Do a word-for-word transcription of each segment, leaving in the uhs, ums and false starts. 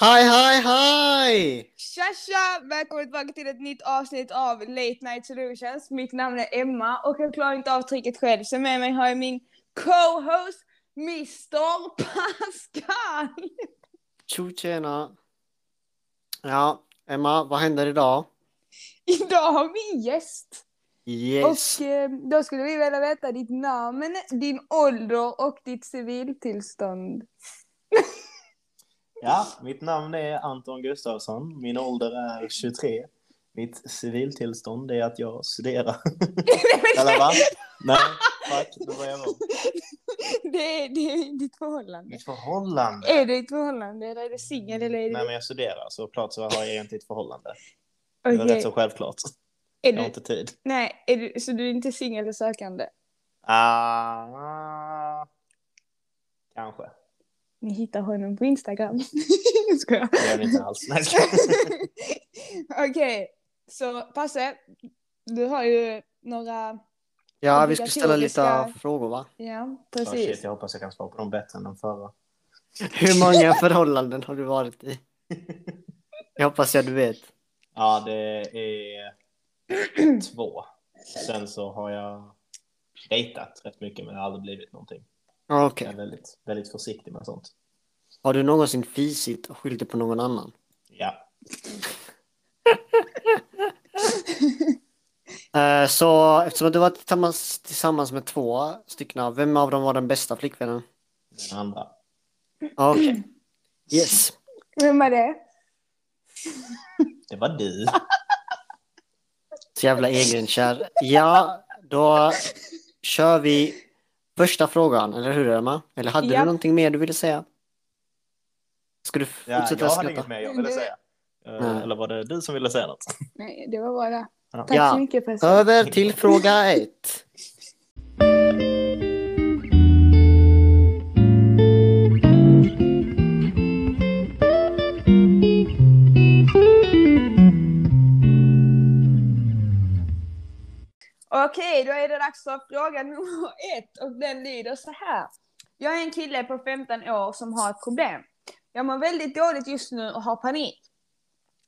Hi, hi, hi! Tja, tja! Välkommen tillbaka till ett nytt avsnitt av Late Night Solutions. Mitt namn är Emma och jag klarar inte av tricket själv. Så med mig har jag min co-host, mister Pascal! Tjo, tjena! Ja, Emma, vad händer idag? Idag har vi en gäst. Yes! Och då skulle vi vilja veta ditt namn, din ålder och ditt civiltillstånd. Ja, mitt namn är Anton Gustafsson. Min ålder är tjugotre. Mitt civiltillstånd är att jag studerar. Eller va? Nej, tack. Då var jag bra. Det, det är ditt förhållande. Mitt förhållande? Är det ditt förhållande? Eller är det singel? Eller är det... Nej, men jag studerar. Så klart så har jag egentligen ett förhållande. Okay. Det var rätt så självklart. Är jag har du... inte tid. Nej, är du... så du är inte singel eller sökande? Ah, kanske. Ni hittar honom på Instagram. Ska jag? Jag vet inte alls. Okej, okay. Så Passe, du har ju några... Ja, vi ska ställa lite frågor, va? Ja, precis. Oh, shit, jag hoppas jag kan svara på dem bättre än de förra. Hur många förhållanden har du varit i? Jag hoppas jag du vet. Ja, det är två. Sen så har jag dejtat rätt mycket, men det har aldrig blivit någonting. Okay. Jag är väldigt, väldigt försiktig med sånt. Har du någonsin fisit och skyllt på någon annan? Ja. uh, så eftersom du var tillsammans, tillsammans med två stycken, vem av dem var den bästa flickvännen? Den andra. Okej. Okay. Yes. Vem var det? Det var du. Så jävla egenkär. Ja, då kör vi... Första frågan, eller hur, Emma? Eller hade ja. du någonting mer du ville säga? Ska du fortsätta ja, jag hade inget mer jag ville säga. Uh, eller var det du som ville säga något? Nej, det var bara. Ja. Tack så mycket. För över till fråga ett. Okej, då är det dags för fråga nummer ett och den lyder så här. Jag är en kille på femton år som har ett problem. Jag mår väldigt dåligt just nu och har panik.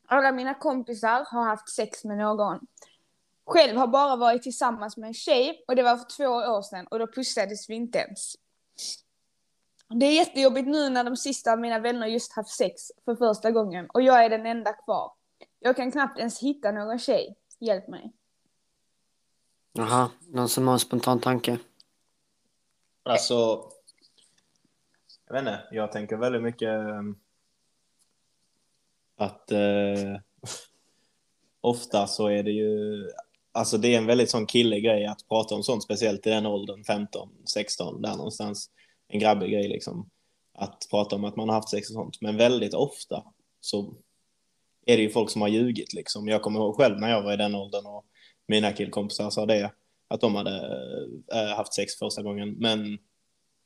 Alla mina kompisar har haft sex med någon. Själv har bara varit tillsammans med en tjej och det var för två år sedan och då pussades vi inte ens. Det är jättejobbigt nu när de sista av mina vänner just haft sex för första gången och jag är den enda kvar. Jag kan knappt ens hitta någon tjej. Hjälp mig. Jaha, någon som har en spontan tanke. Alltså, jag vet inte, jag tänker väldigt mycket att eh, ofta så är det ju, alltså det är en väldigt sån killegrej att prata om sånt, speciellt i den åldern, femton, sexton, där någonstans, en grabbig grej liksom, att prata om att man har haft sex och sånt, men väldigt ofta så är det ju folk som har ljugit liksom. Jag kommer ihåg själv när jag var i den åldern och mina killkompisar sa det, att de hade äh, haft sex första gången. Men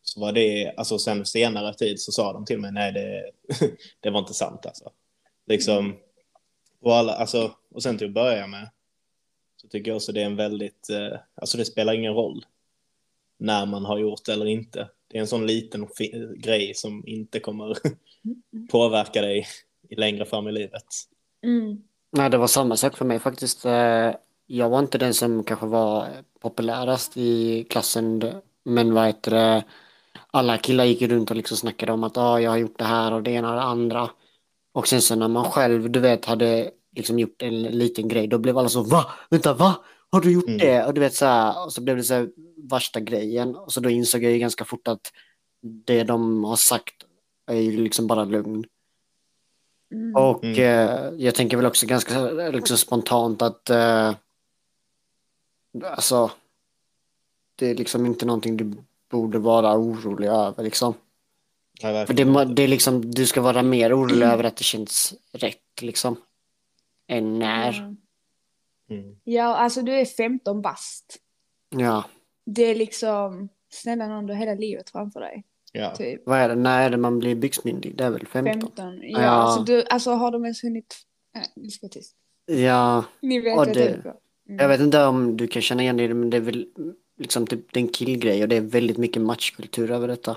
så var det, alltså sen senare tid så sa de till mig, nej det, det var inte sant alltså. Liksom, och, alla, alltså, och sen till att börja med så tycker jag också det är en väldigt, äh, alltså det spelar ingen roll när man har gjort det eller inte. Det är en sån liten fi- grej som inte kommer påverka dig längre fram i livet. Mm. Nej, det var samma sak för mig faktiskt. Äh... Jag var inte den som kanske var populärast i klassen. Men vad heter det? Alla killar gick runt och liksom snackade om att ah, jag har gjort det här och det ena och det andra. Och sen så när man själv, du vet, hade liksom gjort en liten grej. Då blev alla så, va? Vänta, va? Har du gjort mm. det? Och du vet så här, och så blev det så här, värsta grejen. Och så då insåg jag ju ganska fort att det de har sagt är ju liksom bara lugn. Mm. Och eh, jag tänker väl också ganska liksom spontant att... Eh, Alltså, det är liksom inte någonting du borde vara orolig över liksom. Nej, för det, det är liksom, du ska vara mer orolig mm. över att det känns rätt liksom, än när. Mm. Mm. Ja, alltså du är femton bast. Ja. Det är liksom, snälla någon, du har hela livet framför dig. Ja. Typ. Vad är det, när är det man blir byxmyndig? Det är väl femton? Ja, ja. Alltså, du, alltså har de ens hunnit... Nej, vi ska tyst. Ja. Ni vet vad det är. Mm. Jag vet inte om du kan känna igen det, men det är väl liksom typ en killgrej och det är väldigt mycket matchkultur över detta.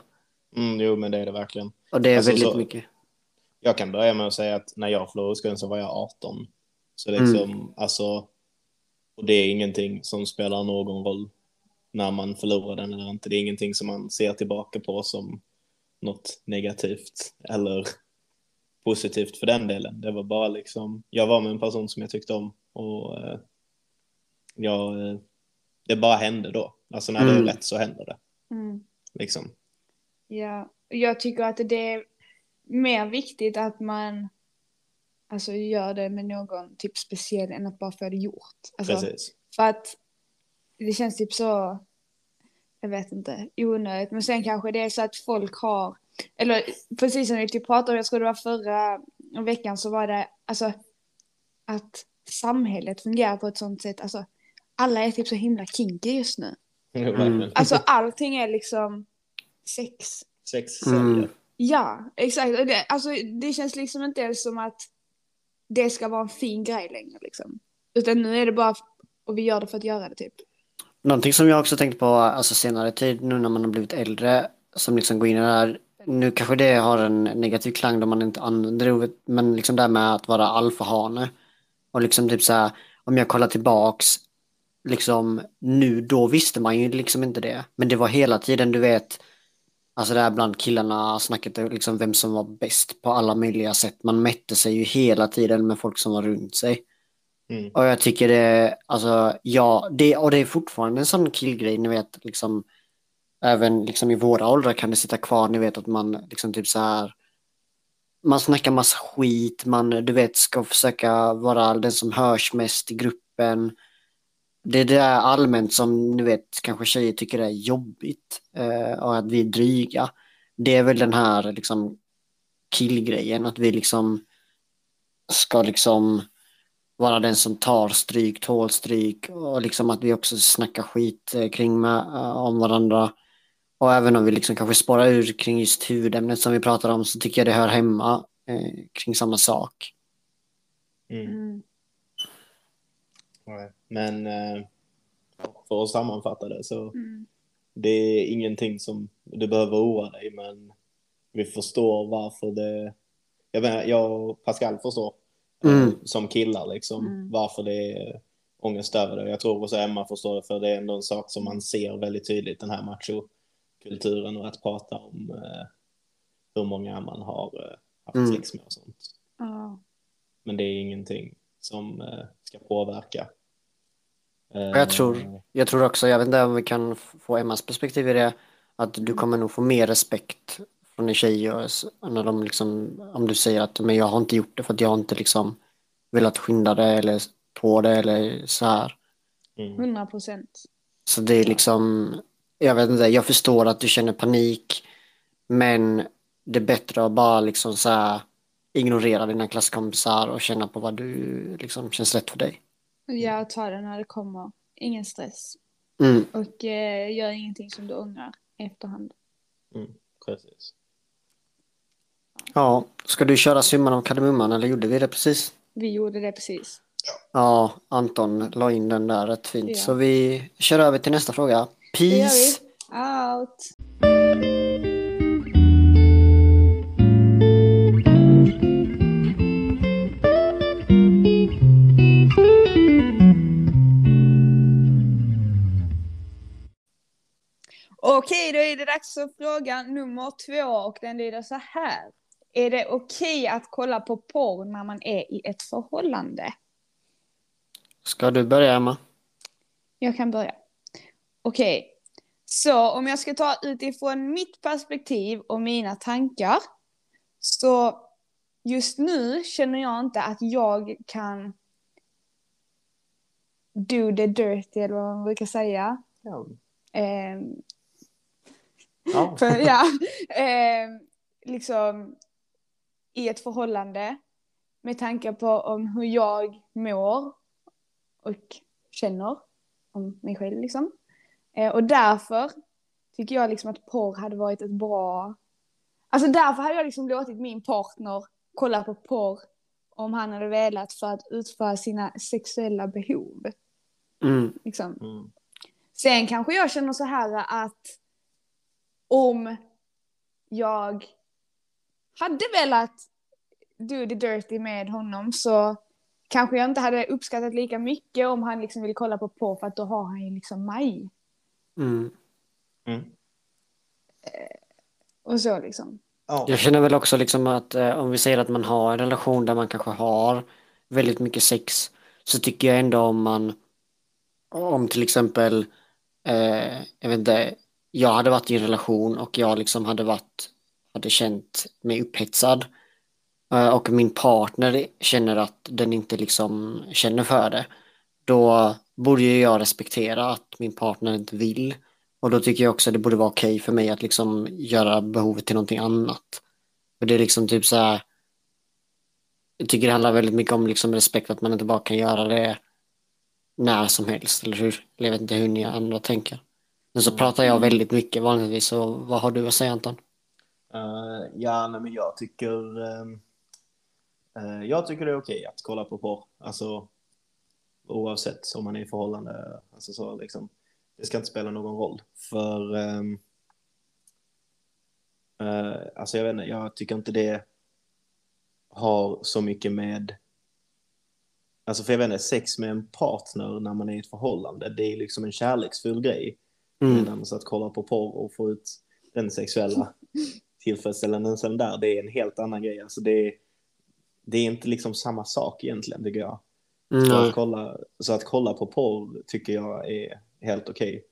Mm, jo, men det är det verkligen. Och det är alltså, väldigt så, mycket. jag kan börja med att säga att när jag förlorade skulden så var jag arton. Så liksom, mm. alltså, och det är ingenting som spelar någon roll när man förlorar den eller inte. Det är ingenting som man ser tillbaka på som något negativt eller positivt för den delen. Det var bara liksom, jag var med en person som jag tyckte om och eh, jag, eh, det bara hände då. Alltså när mm. det är rätt så händer det. Mm. Liksom. Ja, jag tycker att det är mer viktigt att man alltså gör det med någon typ speciell än att bara få det gjort. Alltså, precis. För att det känns typ så, jag vet inte, onödigt. Men sen kanske det är så att folk har, eller precis som vi typ pratade om, jag tror det var förra veckan, så var det alltså att samhället fungerar på ett sånt sätt. Alltså alla är typ så himla kinky just nu. Mm. Alltså allting är liksom sex. Sex. Mm. Ja, exakt. Det, alltså det känns liksom inte ens som att det ska vara en fin grej längre liksom. Utan nu är det bara, och vi gör det för att göra det typ. Någonting som jag också tänkt på alltså senare tid, nu när man har blivit äldre, som liksom går in i det här, nu kanske det har en negativ klang då man inte använder det, men liksom det med att vara alfahane. Och liksom typ så här, om jag kollar tillbaks liksom nu, då visste man ju liksom inte det. Men det var hela tiden, du vet, alltså där bland killarna snacket liksom vem som var bäst på alla möjliga sätt. Man mätte sig ju hela tiden med folk som var runt sig. Mm. Och jag tycker det, alltså ja, det, och det är fortfarande en sån killgrej, ni vet, liksom även liksom i våra åldrar kan det sitta kvar, ni vet, att man liksom typ så här, man snackar massa skit, man, du vet, ska försöka vara den som hörs mest i gruppen. Det är det allmänt som, ni vet, kanske tjejer tycker är jobbigt eh, och att vi är dryga. Det är väl den här liksom killgrejen, att vi liksom ska liksom vara den som tar stryk, tål stryk, och liksom att vi också snackar skit kring med, om varandra. Och även om vi liksom kanske spårar ur kring just huvudämnet som vi pratar om, så tycker jag det hör hemma eh, kring samma sak. Mm. Mm. Men för att sammanfatta det så mm. det är ingenting som du behöver oroa dig, men vi förstår varför det, jag menar, jag och Pascal förstår mm. som killar liksom mm. varför det är ångest över det. Jag tror också Emma förstår det, för det är ändå en sak som man ser väldigt tydligt, den här machokulturen och att prata om eh, hur många man har eh, haft mm. sex med och sånt. Oh. Men det är ingenting som eh, ska påverka. Jag tror, jag tror också, jag vet inte om vi kan få Emmas perspektiv i det, att du kommer nog få mer respekt från de tjejer när de liksom, om du säger att men jag har inte gjort det för att jag har inte liksom velat skynda det eller på det eller så här. hundra procent. Så det är liksom, jag vet inte, jag förstår att du känner panik, men det är bättre att bara liksom så här ignorera dina klasskompisar och känna på vad du liksom känns rätt för dig. Jag tar det när det kommer. Ingen stress. Mm. Och eh, gör ingenting som du ångrar efterhand. Mm, precis. Ja, ska du köra summan om kardemumman, eller gjorde vi det precis? Vi gjorde det precis. Ja, Anton la in den där rätt fint. Ja. Så vi kör över till nästa fråga. Peace out! Okej, då är det dags för fråga nummer två, och den lyder så här. Är det okej att kolla på porr när man är i ett förhållande? Ska du börja, Emma? Jag kan börja. Okej, så om jag ska ta utifrån mitt perspektiv och mina tankar, så just nu känner jag inte att jag kan do the dirty, eller vad man brukar säga. Ja. Eh, Ja. För, ja, eh, liksom i ett förhållande med tanke på om hur jag mår och känner om mig själv liksom. Eh, och därför tycker jag liksom att porr hade varit ett bra, alltså därför hade jag liksom låtit min partner kolla på porr om han hade velat, för att utföra sina sexuella behov. Mm. Liksom. Mm. Sen kanske jag känner så här att om jag hade velat do the dirty med honom så kanske jag inte hade uppskattat lika mycket om han liksom ville kolla på på för att då har han ju liksom mig. Mm. Mm. Och så liksom. Jag känner väl också liksom att eh, om vi säger att man har en relation där man kanske har väldigt mycket sex så tycker jag ändå om man om till exempel eh, jag vet inte, jag hade varit i en relation och jag liksom hade varit hade känt mig upphetsad eh, och min partner känner att den inte liksom känner för det, då borde jag respektera att min partner inte vill. Och då tycker jag också att det borde vara okej för mig att liksom göra behovet till någonting annat. För det är liksom typ så här, jag tycker det handlar väldigt mycket om liksom respekt att man inte bara kan göra det när som helst. Eller hur? Jag vet inte hur ni andra tänker. Men så pratar jag väldigt mycket vanligtvis. Så vad har du att säga, Anton? Uh, ja, nej, men jag tycker uh, uh, jag tycker det är okej att kolla på porr. Alltså oavsett om man är i förhållande. Alltså så liksom. Det ska inte spela någon roll. För um, uh, alltså jag vet inte, jag tycker inte det har så mycket med, alltså för jag vet inte, sex med en partner när man är i ett förhållande, det är liksom en kärleksfull grej. Mm. När man satt och kollar på porr och får ut den sexuella tillfredsställelsen sen där, det är en helt annan grej. Alltså det är, det är inte liksom samma sak egentligen, tycker jag. Mm. Så, att kolla, så att kolla på porr tycker jag är helt okej.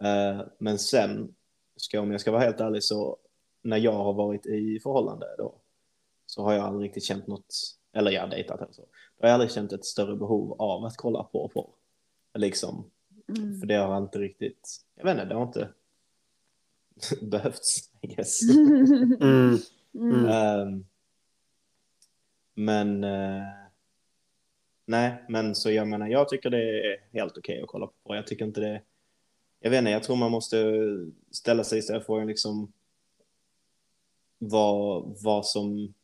Okay. Uh, men sen, ska, om jag ska vara helt ärlig, så när jag har varit i förhållande då, så har jag aldrig riktigt känt något, eller jag har dejtat eller så, då har jag aldrig känt ett större behov av att kolla på på. Liksom. Mm. För det har inte riktigt, jag vet inte, det har inte behövts, I guess. Mm. Mm. Uh, men uh, nej, men så jag menar, jag tycker det är helt okej att kolla på. Jag tycker inte det, jag vet inte, jag tror man måste ställa sig istället för liksom vad, vad som,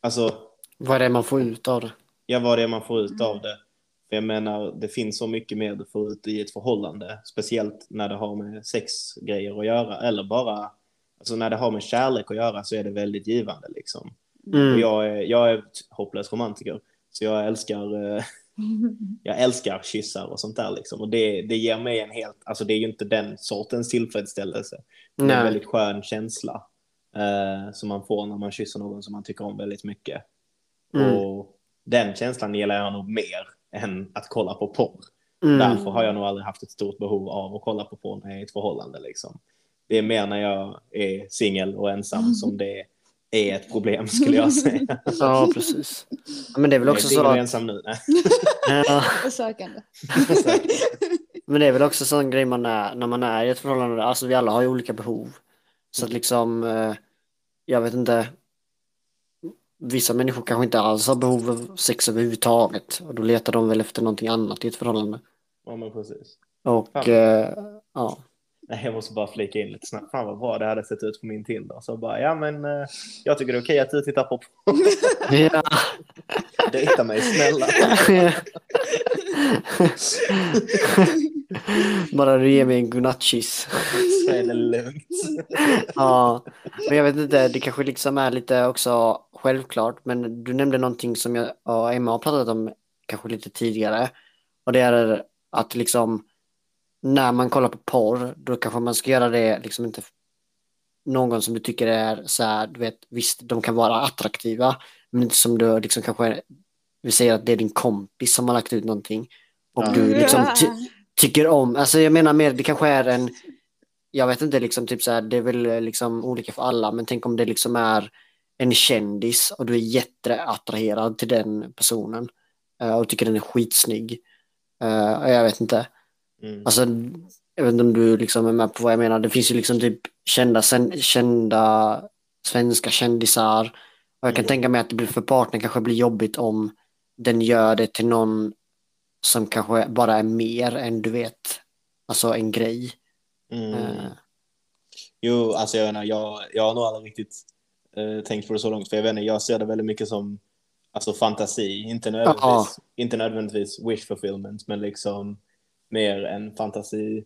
alltså vad det är man får ut av det. Ja, vad det är man får ut av det. För jag menar, det finns så mycket mer du får ut i ett förhållande, speciellt när det har med sexgrejer att göra, eller bara, alltså när det har med kärlek att göra så är det väldigt givande liksom. Mm. Och jag är, jag är hopplös romantiker. Så jag älskar, jag älskar kyssar och sånt där liksom. Och det, det ger mig en helt, alltså det är ju inte den sortens tillfredsställelse. Det är en väldigt skön känsla eh, som man får när man kysser någon som man tycker om väldigt mycket. Mm. Och den känslan gillar jag nog mer än att kolla på porr. Mm. Därför har jag nog aldrig haft ett stort behov av att kolla på porr när jag är i ett förhållande liksom. Det är mer när jag är singel och ensam som det är. är ett problem, skulle jag säga. Ja, precis. Ja, men det är väl också, jag är så att... ensam nu. Ja. Försökande. Men det är väl också sån grej man är, när man är i ett förhållande. Alltså vi alla har ju olika behov. Så att liksom, jag vet inte, vissa människor kanske inte alls har behov av sex överhuvudtaget. Och då letar de väl efter någonting annat i ett förhållande. Ja, men precis. Och, eh, ja. Nej, jag måste bara flika in lite snabbt. Fan vad bra det hade sett ut på min Tinder. Så bara, ja men eh, jag tycker det är okej att du tittar på. Ja. Dejta mig, snälla. Bara du ger mig en godnattkyss. Så är det lugnt. Ja, men jag vet inte. Det kanske liksom är lite också självklart. Men du nämnde någonting som jag och Emma har pratat om kanske lite tidigare. Och det är att liksom... när man kollar på porr, då kanske man ska göra det liksom inte någon som du tycker är så här, du vet, visst de kan vara attraktiva, men inte som du liksom kanske vi säger att det är din kompis som har lagt ut någonting och mm. du liksom ty- tycker om, alltså jag menar mer, det kanske är en, jag vet inte liksom typ så här, det är väl liksom olika för alla, men tänk om det liksom är en kändis och du är jätteattraherad till den personen och tycker den är skitsnygg, jag vet inte. Mm. Alltså, jag vet inte om du liksom är med på vad jag menar. Det finns ju liksom typ kända, sen, kända svenska kändisar. Och jag kan mm. tänka mig att det blir för partnern kanske blir jobbigt om den gör det till någon som kanske bara är mer än du vet, alltså en grej. Mm. Uh. Jo, alltså jag vet inte, jag, jag har nog aldrig riktigt uh, tänkt på det så långt. För jag vet inte, jag ser det väldigt mycket som alltså fantasi, inte nödvändigtvis, uh-huh. inte nödvändigtvis wish fulfillment, men liksom mer en fantasi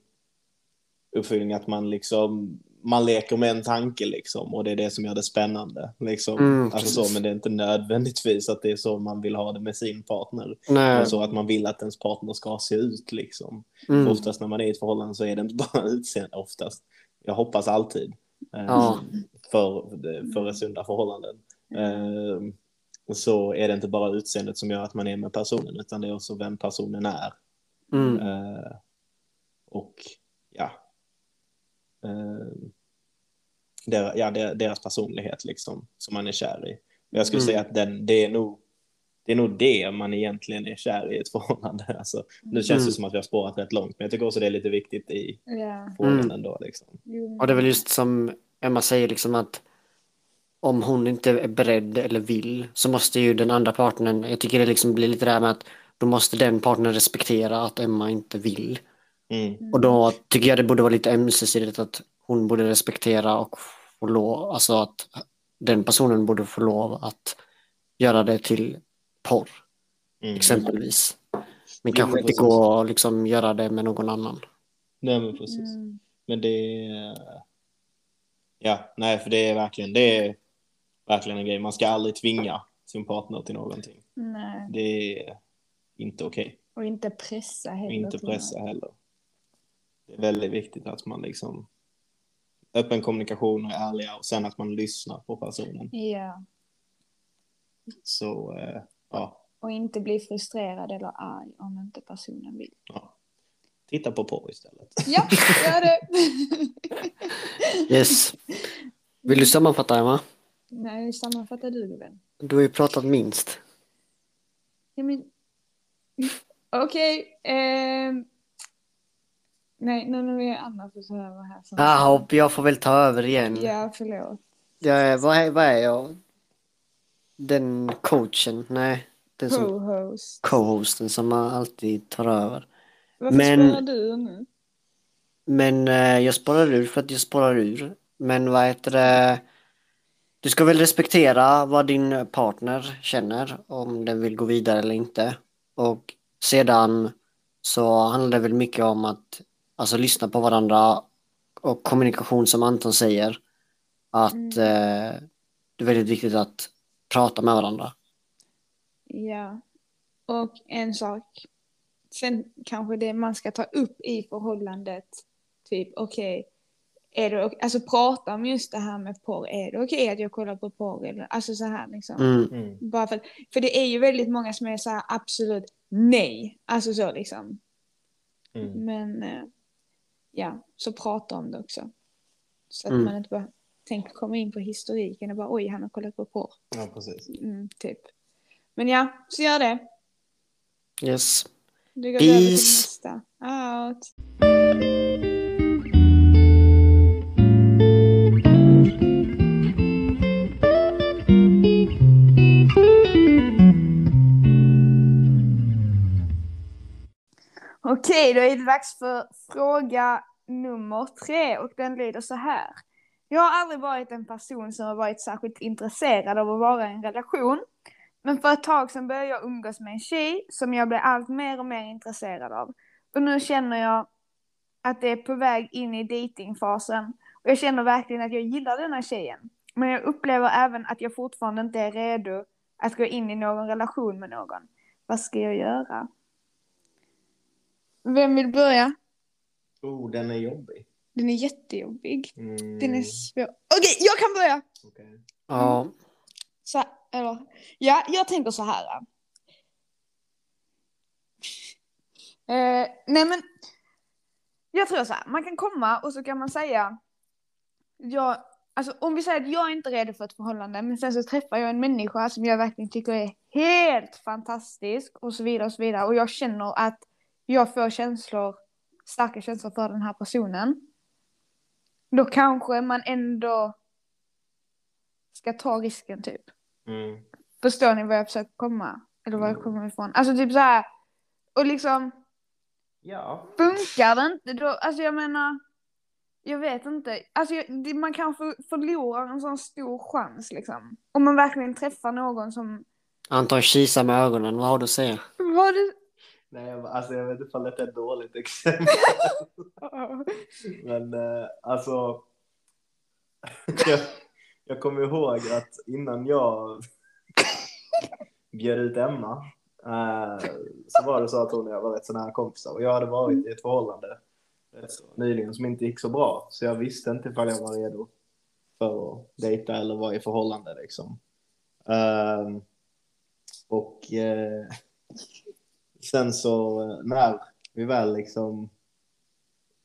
uppfyllning att man liksom man leker med en tanke liksom, och det är det som gör det spännande liksom. Mm, alltså så, men det är inte nödvändigtvis att det är så man vill ha det med sin partner. Nej. Och så att man vill att ens partner ska se ut liksom. Mm. Oftast när man är i ett förhållande så är det inte bara utseende oftast. Jag hoppas alltid eh, ja. för, för sunda förhållanden. Eh, så är det inte bara utseendet som gör att man är med personen, utan det är också vem personen är. Mm. Eh, och ja Uh, der, ja, der, deras personlighet liksom, som man är kär i. Jag skulle mm. säga att den, det, är nog, det är nog det man egentligen är kär i ett förhållande, alltså. Nu känns mm. det som att vi har spårat rätt långt, men jag tycker också det är lite viktigt i yeah. förhållanden mm. då, liksom. Och det är väl just som Emma säger liksom, att om hon inte är beredd eller vill, så måste ju den andra partnern, jag tycker det liksom blir lite det här med att då måste den partnern respektera att Emma inte vill. Mm. Och då tycker jag det borde vara lite ömsesidigt, att hon borde respektera och få lov, alltså att den personen borde få lov att göra det till porr mm. exempelvis, men kanske men inte precis. gå att liksom göra det med någon annan. Nej men precis mm. men det ja, nej för det är verkligen det är verkligen en grej, man ska aldrig tvinga sin partner till någonting. Nej. Det är inte okej okay. och inte pressa heller, och inte pressa heller. Det är väldigt viktigt att man liksom öppen kommunikation och är ärliga, och sen att man lyssnar på personen. Ja. Så, eh, ja. Och inte bli frustrerad eller arg om inte personen vill. Ja. Titta på porr istället. Ja, gör det. Yes. Vill du sammanfatta, Emma? Nej, sammanfattar du, Ruben. Du har ju pratat minst. Ja, men... Okej, okay, eh... Nej, nu är Anna för så här var här. Jaha, jag får väl ta över igen. Ja, förlåt. Ja, vad är, vad är jag? Den coachen, nej. Den som, co-host. Co-hosten som man alltid tar över. Varför men, spårar du nu? Men jag spårar ur för att jag spårar ur. Men vad heter det? Du ska väl respektera vad din partner känner, om den vill gå vidare eller inte. Och sedan så handlar det väl mycket om att alltså lyssna på varandra och kommunikation, som Anton säger. Att mm. eh, det är väldigt viktigt att prata med varandra. Ja, och en sak. Sen kanske det man ska ta upp i förhållandet. Typ, okej. Okay, är det, alltså prata om just det här med porr. Är det okej okay att jag kollar på porr? Eller, alltså så här liksom. Mm. Mm. Bara för, för det är ju väldigt många som är så här absolut nej. Alltså så liksom. Mm. Men... Eh, ja, så prata om det också. Så att mm. man inte bara tänker komma in på historiken och bara, oj, han har kollat på porr. Ja, precis. Mm, typ. Men ja, så gör det. Yes. Du går över till nästa. Out. Okej, då är det dags för fråga nummer tre, och den lyder så här. Jag har aldrig varit en person som har varit särskilt intresserad av att vara i en relation. Men för ett tag sedan började jag umgås med en tjej som jag blev allt mer och mer intresserad av. Och nu känner jag att det är på väg in i datingfasen. Och jag känner verkligen att jag gillar den här tjejen. Men jag upplever även att jag fortfarande inte är redo att gå in i någon relation med någon. Vad ska jag göra? Vem vill börja? Oh, den är jobbig. Den är jättejobbig. Mm. Den är svår. Okej, okay, jag kan börja. Okej. Okay. Ja. Mm. Så, eller, ja, jag tänker så här. Eh, nej men, jag tror så här. Man kan komma och så kan man säga. Jag, alltså, om vi säger att jag är inte är redo för ett förhållande. Men sen så träffar jag en människa som jag verkligen tycker är helt fantastisk. Och så vidare och så vidare. Och jag känner att jag får känslor, starka känslor för den här personen. Då kanske man ändå ska ta risken typ. Mm. Förstår ni vad jag försöker komma? Eller var jag kommer ifrån? Alltså typ så här. Och liksom. Ja. Funkar det inte då? Alltså jag menar. Jag vet inte. Alltså jag, man kanske förlorar en sån stor chans liksom. Om man verkligen träffar någon som. Anton kisar med ögonen. Vad har du att säga? Vad du... Nej, alltså jag vet inte om det är ett dåligt exempel. Men alltså jag, jag kommer ihåg att innan jag bjöd ut Emma eh, så var det så att hon och jag var rätt så nära kompisar. Och jag hade varit i ett förhållande nyligen som inte gick så bra. Så jag visste inte ifall jag var redo för att dejta eller vara i förhållande liksom. Eh, och eh, sen så när vi väl liksom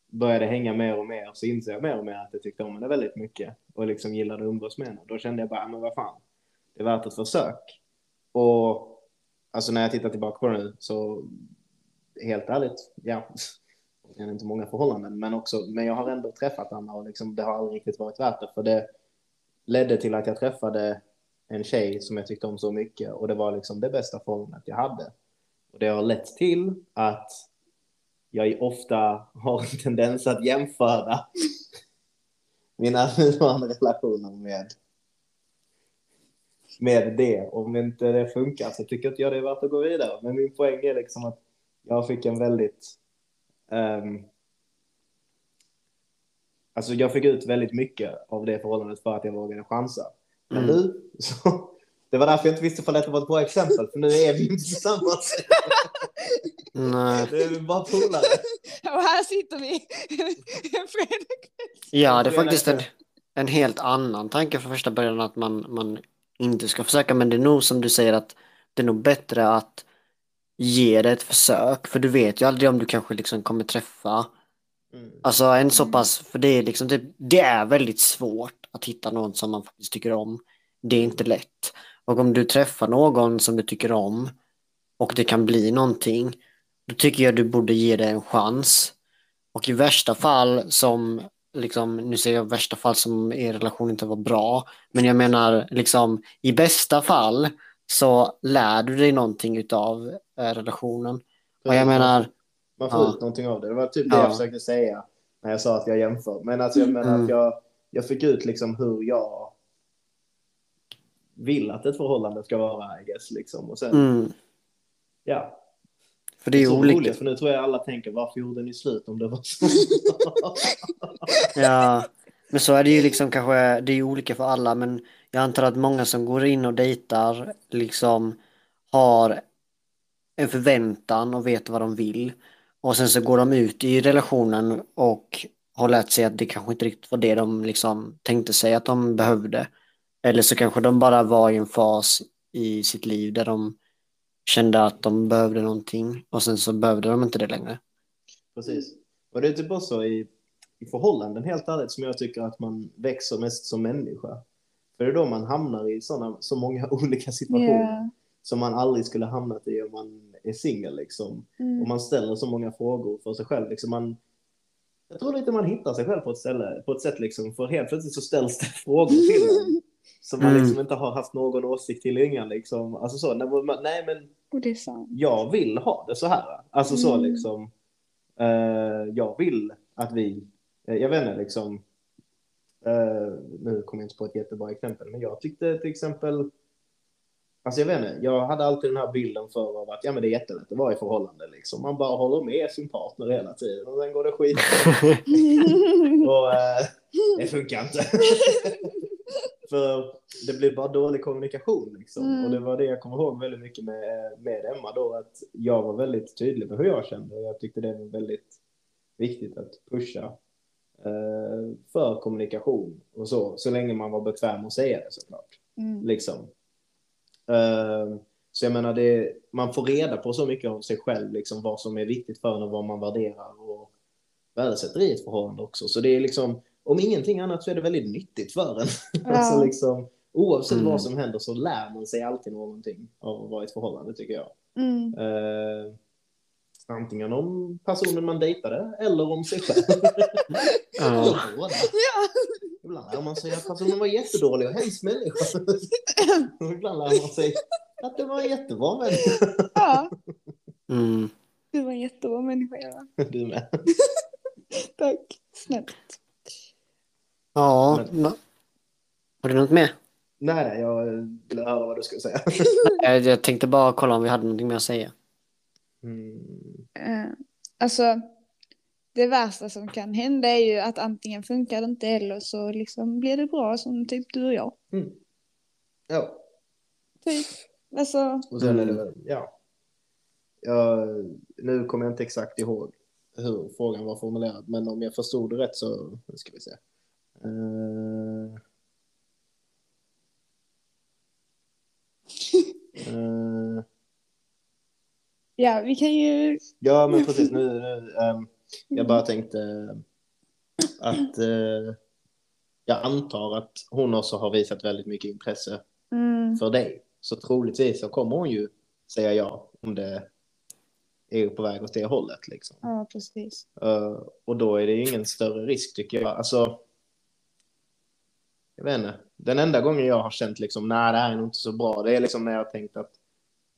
började hänga mer och mer, så insåg jag mer och mer att jag tyckte om henne väldigt mycket och liksom gillade att umgås med henne. Då kände jag bara, men vad fan, det är värt ett försök. Och alltså när jag tittar tillbaka på det nu, så helt ärligt, ja, det är inte många förhållanden, men också, men jag har ändå träffat Anna och liksom, det har aldrig riktigt varit värt det, för det ledde till att jag träffade en tjej som jag tyckte om så mycket, och det var liksom det bästa förhållandet jag hade. Och det har lett till att jag ofta har en tendens att jämföra mina nuvarande relationer med, med det. Om inte det funkar så tycker jag att det är värt att gå vidare. Men min poäng är liksom att jag fick en väldigt... Um, alltså jag fick ut väldigt mycket av det förhållandet för att jag vågade chansa. Men mm. nu, så, det var därför jag inte visste för att det var ett bra exempel. För nu är vi inte tillsammans. Nej. Det är bara polare. Och här sitter vi. Ja, det är faktiskt en, en helt annan tanke från första början, att man, man inte ska försöka. Men det är nog som du säger, att det är nog bättre att ge det ett försök. För du vet ju aldrig om du kanske liksom kommer träffa. Mm. Alltså en så pass, för det är liksom typ, det är väldigt svårt att hitta någon som man faktiskt tycker om. Det är inte lätt. Och om du träffar någon som du tycker om och det kan bli någonting, då tycker jag du borde ge det en chans. Och i värsta fall som, liksom, nu säger jag värsta fall som er relation inte var bra, men jag menar liksom i bästa fall så lär du dig någonting utav eh, relationen. Och jag menar... Man får ja. ut någonting av det. Det var typ det ja. jag försökte säga när jag sa att jag jämför. Men alltså jag menar mm. att jag, jag fick ut liksom hur jag vill att ett förhållande ska vara, I guess, liksom. Och sen... Mm. Ja. För det är, det är så olika. Roligt, för nu tror jag alla tänker, varför gjorde ni slut om det var så? Ja, men så är det ju liksom kanske, det är ju olika för alla, men jag antar att många som går in och dejtar liksom har en förväntan och vet vad de vill. Och sen så går de ut i relationen och har lärt sig att det kanske inte riktigt var det de liksom tänkte sig att de behövde. Eller så kanske de bara var i en fas i sitt liv där de kände att de behövde någonting, och sen så behövde de inte det längre. Precis. Och det är typ också i, i förhållanden helt ärligt som jag tycker att man växer mest som människa. För det är då man hamnar i såna, så många olika situationer yeah. som man aldrig skulle hamnat i om man är singel liksom. Mm. Och man ställer så många frågor för sig själv liksom. Man, jag tror lite man hittar sig själv på ett, ställe, på ett sätt liksom. För helt plötsligt så ställs det frågor till en. Som man liksom mm. inte har haft någon åsikt till innan liksom. Alltså så, när man, nej men och det är sant. Jag vill ha det så här. Alltså mm. så liksom eh, jag vill att vi eh, jag vet inte liksom eh, nu kommer jag inte på ett jättebra exempel, men jag tyckte till exempel, alltså jag vet inte, jag hade alltid den här bilden för av att ja men det är jättelätt att vara i förhållande liksom. Man bara håller med sin partner hela tiden och sen går det skit. och eh, det funkar inte. För det blev bara dålig kommunikation liksom. Mm. Och det var det jag kommer ihåg väldigt mycket med, med Emma då. Att jag var väldigt tydlig med hur jag kände. Och jag tyckte det var väldigt viktigt att pusha eh, för kommunikation och så. Så länge man var bekväm att säga det såklart. Mm. Liksom. Eh, så jag menar, det, man får reda på så mycket om sig själv. Liksom, vad som är viktigt för en och vad man värderar. Och värdesätter i ett förhållande också. Så det är liksom... Om ingenting annat så är det väldigt nyttigt för en. Ja. Alltså liksom, oavsett mm. vad som händer så lär man sig alltid någonting av att vara i ett förhållande, tycker jag. Mm. Eh, antingen om personen man dejtade eller om sig själv. Ja. Ja. Ibland lär man sig att personen var jättedålig och hemskt människa. Ibland lär man sig att det var en jättebra människa. Ja. Mm. Du var en jättebra människa, Eva. Du med. Tack, snällt. Ja, men... ma- har du något med? Nej, nej, jag ville höra vad du skulle säga. Nej, jag tänkte bara kolla om vi hade någonting mer att säga. Mm. Uh, alltså, det värsta som kan hända är ju att antingen funkar det inte eller så liksom blir det bra som typ du och jag. Mm. Ja. Typ. Alltså. Och sen är det, ja. ja. Nu kommer jag inte exakt ihåg hur frågan var formulerad, men om jag förstod det rätt så, nu ska vi se. Uh... uh... Ja, vi kan ju... Ja, men precis nu... nu um, jag bara tänkte att... Uh, jag antar att hon också har visat väldigt mycket intresse mm. för dig. Så troligtvis så kommer hon ju säga ja om det är på väg åt det hållet. Liksom. Ja, precis. Uh, och då är det ju ingen större risk, tycker jag. Alltså... Jag vet inte. Den enda gången jag har känt liksom, nej, det här är nog inte så bra. Det är liksom när jag har tänkt att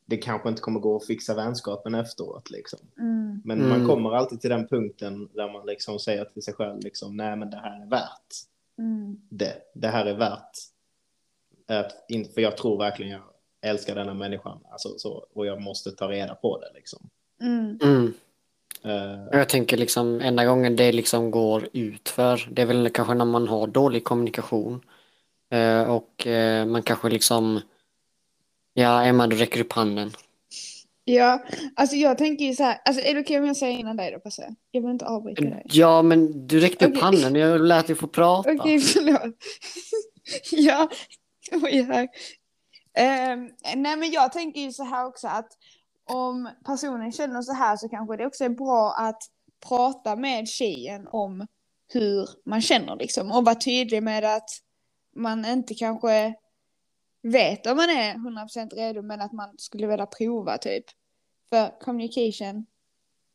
det kanske inte kommer gå att fixa vänskapen efteråt. Liksom. Mm. Men mm. man kommer alltid till den punkten där man liksom säger till sig själv liksom, nej, men det här är värt mm. det. Det här är värt. Att, för jag tror verkligen jag älskar denna människan. Alltså, så, och jag måste ta reda på det. Liksom. Mm. Mm. Uh, jag tänker liksom enda gången det liksom går ut för det är väl kanske när man har dålig kommunikation uh, och uh, man kanske liksom ja, Emma, du räcker upp handen. Ja, alltså jag tänker ju så här, alltså är det okej om jag säger innan dig då, Passe? Jag vill inte avbryta dig. Ja, men du räckte okay. upp handen, jag lät dig få prata. Okej, okay, förlåt. ja, uh, nej men jag tänker ju så här också att om personen känner så här så kanske det också är bra att prata med tjejen om hur man känner liksom. Och vara tydlig med att man inte kanske vet om man är hundra procent redo men att man skulle vilja prova typ. För communication,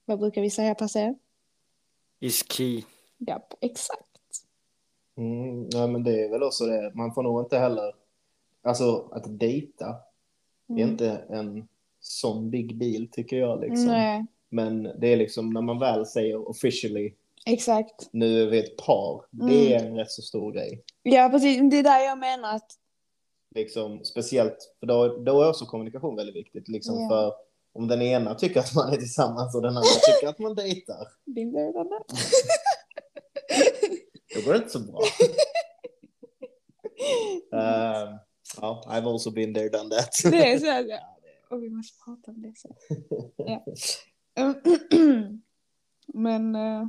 vad brukar vi säga, Passe? Is key. Ja, exakt. Mm, nej, men det är väl också det. Man får nog inte heller, alltså att dejta mm. är inte en sån big deal tycker jag liksom. Nej. Men det är liksom när man väl säger officially exakt. Nu är vi ett par mm. det är en rätt så stor grej. Ja precis, det är där jag menar att liksom speciellt för då, då är också kommunikation väldigt viktigt liksom yeah. för om den ena tycker att man är tillsammans och den andra tycker att man dejtar då går det inte så bra. uh, yeah, I've also been there done that. Det är så här, ja. Och vi måste prata om det så. Ja. Men uh,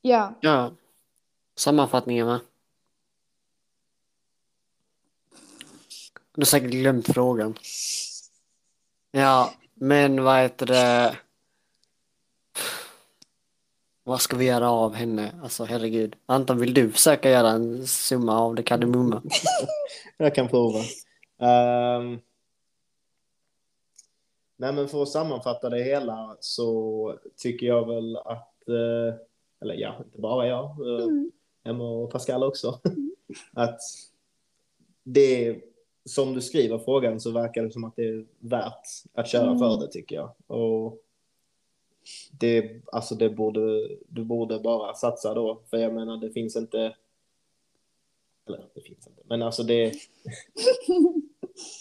ja. Ja. Sammanfattningen va? Du har säkert glömt frågan. Ja, men vad heter det? Vad ska vi göra av henne? Alltså herregud. Anton, vill du försöka göra en summa av det kardemumma? Jag kan prova. Um... Nej, men för att sammanfatta det hela så tycker jag väl att, eller ja, inte bara jag, mm. Emma och Pascal också, mm. att det som du skriver frågan så verkar det som att det är värt att köra mm. för det tycker jag. Och det, alltså det borde, du borde bara satsa då, för jag menar det finns inte, eller det finns inte, men alltså det,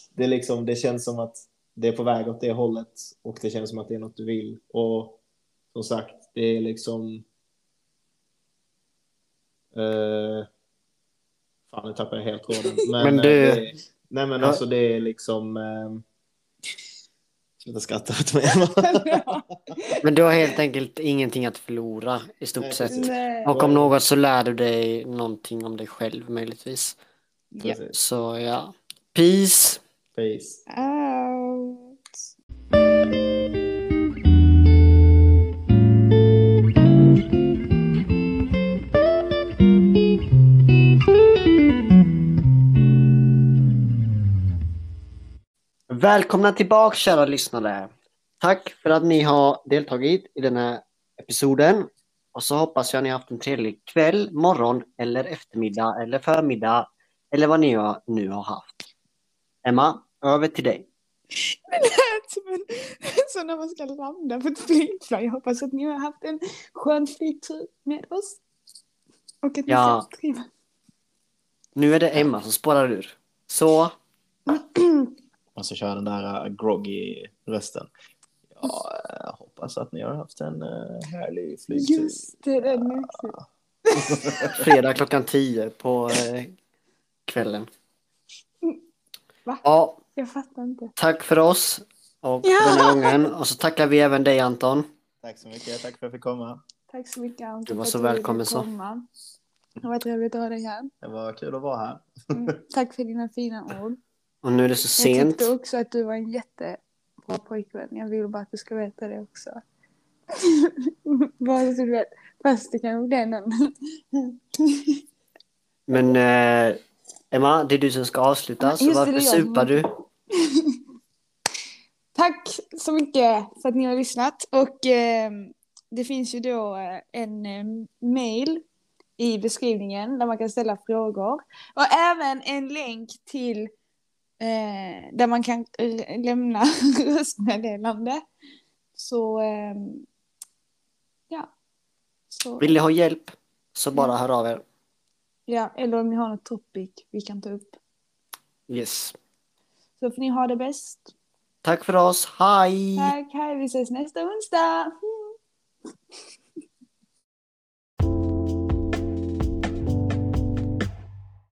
det, liksom, det känns som att det är på väg åt det hållet och det känns som att det är något du vill. Och som sagt, det är liksom... Uh, fan, nu tappar jag helt tråden. Men, men du... Det är, nej, men alltså det är liksom... Uh, sluta skratta åt mig. Men du har helt enkelt ingenting att förlora i stort nej, sett. Nej. Och om något så lär du dig någonting om dig själv möjligtvis. Ja. Så ja. Peace! Peace. Out. Välkomna tillbaka kära lyssnare. Tack för att ni har deltagit i den här episoden. Och så hoppas jag att ni har haft en trevlig kväll, morgon eller eftermiddag eller förmiddag. Eller vad ni nu har haft. Emma, över till dig. Men det är som en, så när man ska landa på ett flygplan. Jag hoppas att ni har haft en skön flygtur med oss. Och att ni ja. ska skriva. Nu är det Emma som spårar ur. Så. Och så kör den där groggy rösten. Ja, jag hoppas. hoppas att ni har haft en härlig flygtur. Just det, det är ja. Fredag klockan tio på kvällen. Va? Ja. Jag fattar inte. Tack för oss och ja. den här gången. Och så tackar vi även dig, Anton. Tack så mycket, tack för att jag fick komma. Tack så mycket, Anton. Du var så välkommen så. Det var trevligt att ha dig här. Det var kul att vara här. Mm, tack för dina fina ord. Och nu är det så sent. Jag tyckte också att du var en jättebra pojkvän. Jag vill bara att du ska veta det också. Bara så du vet. Fast det kanske det är någon. Men eh, Emma, det är du som ska avsluta. Så varför supar du? Tack så mycket för att ni har lyssnat. Och eh, det finns ju då en eh, mail i beskrivningen där man kan ställa frågor. Och även en länk till eh, där man kan r- lämna röstmeddelande. Så eh, ja. Så. Vill ni ha hjälp så bara hör av er. Ja, eller om ni har något topic vi kan ta upp. Yes. Så får ni ha det bäst. Tack för oss. Hej! Tack, hej. Vi ses nästa onsdag.